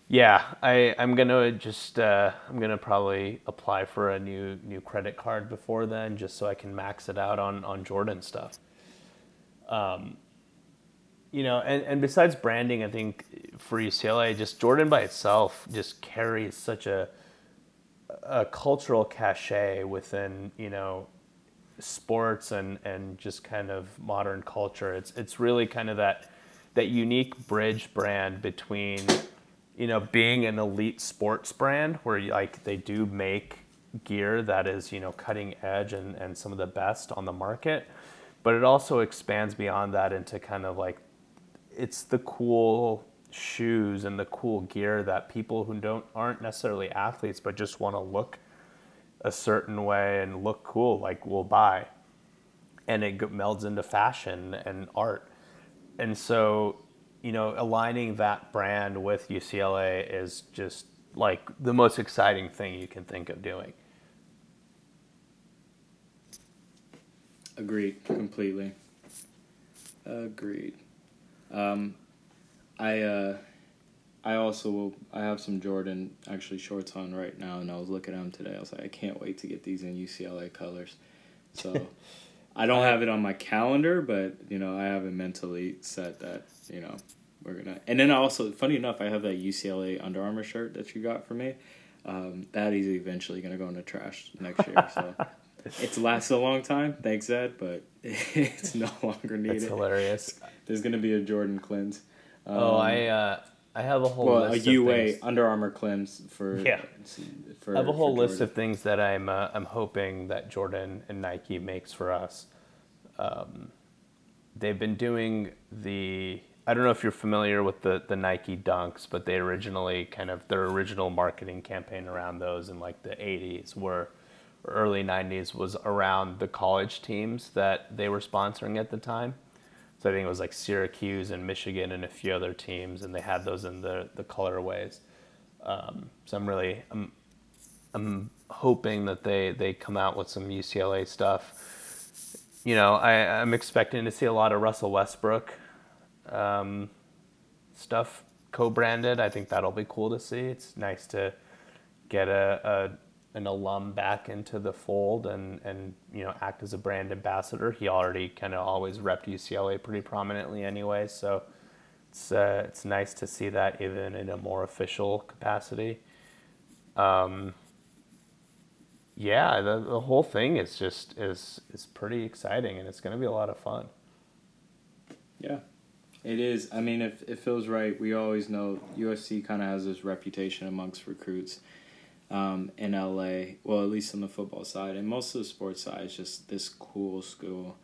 Yeah, I, I'm gonna just uh, I'm gonna probably apply for a new new credit card before then, just so I can max it out on on Jordan stuff. Um, you know, and, and besides branding, I think for U C L A, just Jordan by itself just carries such a a cultural cachet within, you know, sports and, and just kind of modern culture. It's it's really kind of that that unique bridge brand between, you know, being an elite sports brand where, like, they do make gear that is, you know, cutting edge and, and some of the best on the market. But it also expands beyond that into kind of like, it's the cool shoes and the cool gear that people who don't aren't necessarily athletes but just want to look a certain way and look cool, like, will buy. And it melds into fashion and art. And so, you know, aligning that brand with U C L A is just like the most exciting thing you can think of doing. Agreed. Completely agreed. um I uh, I also will. I have some Jordan actually shorts on right now, and I was looking at them today. I was like, I can't wait to get these in U C L A colors. So I don't have it on my calendar, but, you know, I haven't mentally set that, you know, we're gonna. And then also, funny enough, I have that U C L A Under Armour shirt that you got for me. Um, that is eventually gonna go in the trash next year. So it's lasted a long time, thanks Ed, but it's no longer needed. It's hilarious. There's gonna be a Jordan cleanse. Oh, um, I uh, I have a whole well, list a U A, of things. Under Armour cleanse for yeah. For, I have a whole list of things that I'm uh, I'm hoping that Jordan and Nike makes for us. Um, they've been doing the I don't know if you're familiar with the the Nike Dunks, but they originally kind of their original marketing campaign around those in like the eighties were or early nineties was around the college teams that they were sponsoring at the time. So I think it was like Syracuse and Michigan and a few other teams, and they had those in the, the colorways. Um, so I'm really I'm, I'm hoping that they, they come out with some U C L A stuff. You know, I, I'm expecting to see a lot of Russell Westbrook um, stuff co-branded. I think that'll be cool to see. It's nice to get a, a an alum back into the fold and, and, you know, act as a brand ambassador. He already kind of always repped U C L A pretty prominently anyway, so it's uh, it's nice to see that even in a more official capacity. Um, yeah, the, the whole thing is just is is pretty exciting, and it's going to be a lot of fun. Yeah, it is. I mean, if it feels right, we always know U S C kind of has this reputation amongst recruits. Um, in L A, well, at least on the football side, and most of the sports side is just this cool school,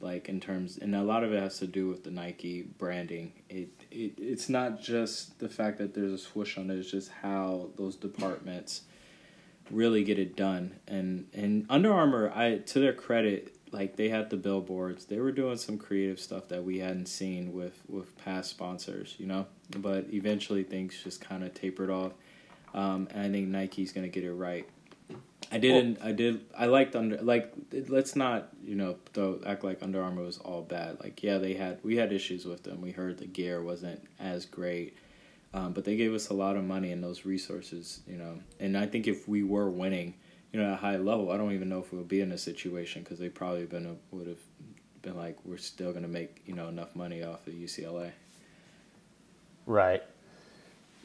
like in terms, and a lot of it has to do with the Nike branding. It it it's not just the fact that there's a swoosh on it; it's just how those departments really get it done. And and Under Armour, I to their credit, like they had the billboards, they were doing some creative stuff that we hadn't seen with with past sponsors, you know. But eventually, things just kind of tapered off. Um, and I think Nike's gonna get it right. I didn't. Well, I did. I liked under. Like, let's not, you know, though, act like Under Armour was all bad. Like, yeah, they had. We had issues with them. We heard the gear wasn't as great, um, but they gave us a lot of money and those resources, you know. And I think if we were winning, you know, at a high level, I don't even know if we would be in this situation because they probably been a, would have been like, we're still gonna make, you know, enough money off of U C L A. Right.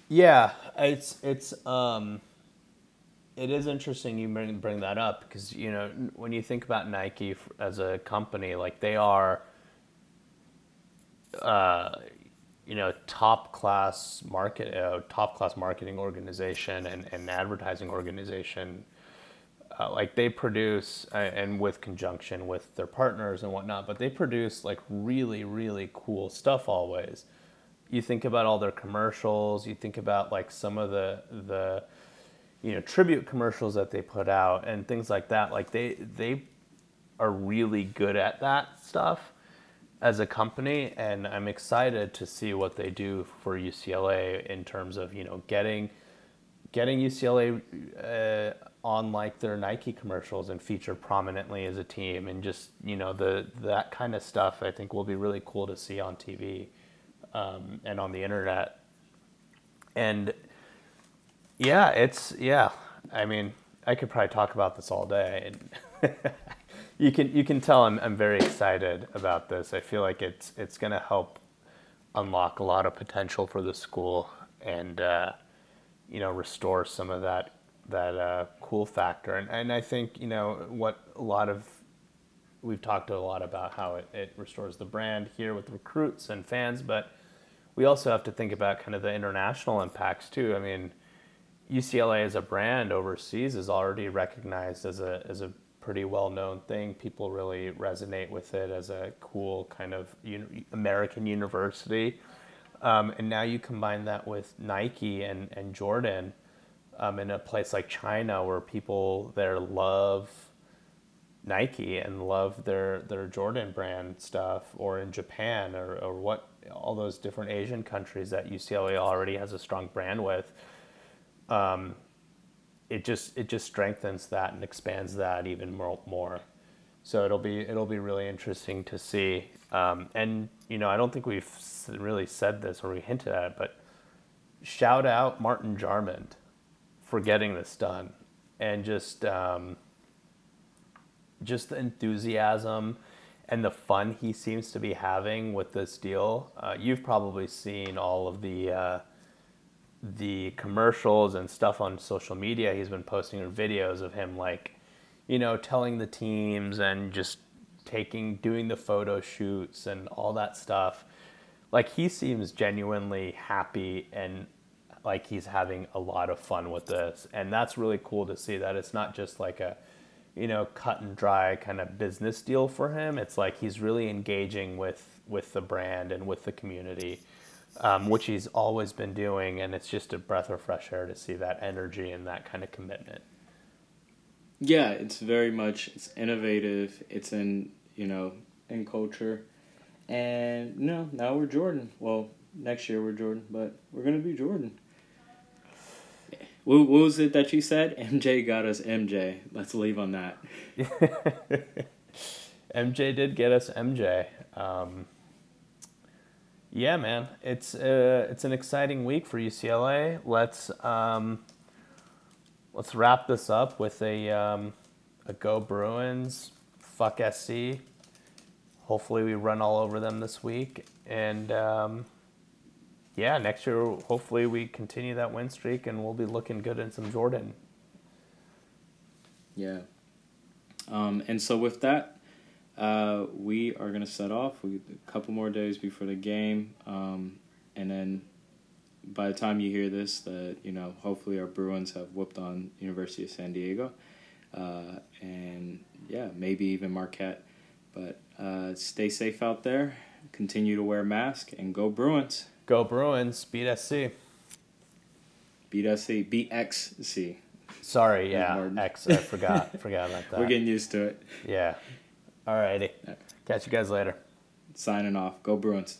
Yeah, it's it's um, it is interesting you bring bring that up because you know when you think about Nike as a company, like they are, uh, you know, top class market, uh, top class marketing organization and, and advertising organization. Uh, like they produce, uh, and with conjunction with their partners and whatnot, but they produce like really, really cool stuff always. You think about all their commercials, you think about like some of the, the, you know, tribute commercials that they put out and things like that. Like they, they are really good at that stuff as a company. And I'm excited to see what they do for U C L A in terms of, you know, getting, getting U C L A, uh, on like their Nike commercials and featured prominently as a team, and just, you know, the, that kind of stuff I think will be really cool to see on T V. Um, and on the internet. And yeah, it's, yeah. I mean, I could probably talk about this all day. And you can, you can tell I'm, I'm very excited about this. I feel like it's, it's going to help unlock a lot of potential for the school and, uh, you know, restore some of that, that, uh, cool factor. And, and I think, you know, what a lot of, we've talked a lot about how it, it restores the brand here with recruits and fans, but we also have to think about kind of the international impacts too. I mean, U C L A as a brand overseas is already recognized as a as a pretty well-known thing. People really resonate with it as a cool kind of un- American university. Um, and now you combine that with Nike and, and Jordan um, in a place like China where people there love Nike and love their, their Jordan brand stuff, or in Japan or, or what all those different Asian countries that U C L A already has a strong brand with. Um, it just it just strengthens that and expands that even more. more. So it'll be it'll be really interesting to see. Um, and you know I don't think we've really said this or we hinted at it, but shout out Martin Jarmond for getting this done and just. Um, just the enthusiasm and the fun he seems to be having with this deal. Uh, you've probably seen all of the uh, the commercials and stuff on social media. He's been posting videos of him, like, you know, telling the teams and just taking, doing the photo shoots and all that stuff. Like, he seems genuinely happy and like he's having a lot of fun with this. And that's really cool to see that it's not just like a, you know, cut and dry kind of business deal for him. It's like he's really engaging with, with the brand and with the community, um, which he's always been doing. And it's just a breath of fresh air to see that energy and that kind of commitment. Yeah, it's very much, it's innovative. It's in, you know, in culture. And no, now we're Jordan. Well, next year we're Jordan, but we're going to be Jordan. What was it that you said? M J got us M J. Let's leave on that. M J did get us M J. Um, yeah, man, it's uh, it's an exciting week for U C L A. Let's um, let's wrap this up with a um, a Go Bruins, fuck S C. Hopefully, we run all over them this week and. Um, Yeah, next year, hopefully we continue that win streak and we'll be looking good in some Jordan. Yeah. Um, and so with that, uh, we are going to set off. We a couple more days before the game. Um, and then by the time you hear this, that, you know, hopefully our Bruins have whooped on University of San Diego. Uh, and, yeah, maybe even Marquette. But uh, stay safe out there. Continue to wear masks and go Bruins. Go Bruins, beat S C. Beat S C, beat X C. Sorry, yeah, X, I forgot, forgot about that. We're getting used to it. Yeah. All righty. Catch you guys later. Signing off. Go Bruins.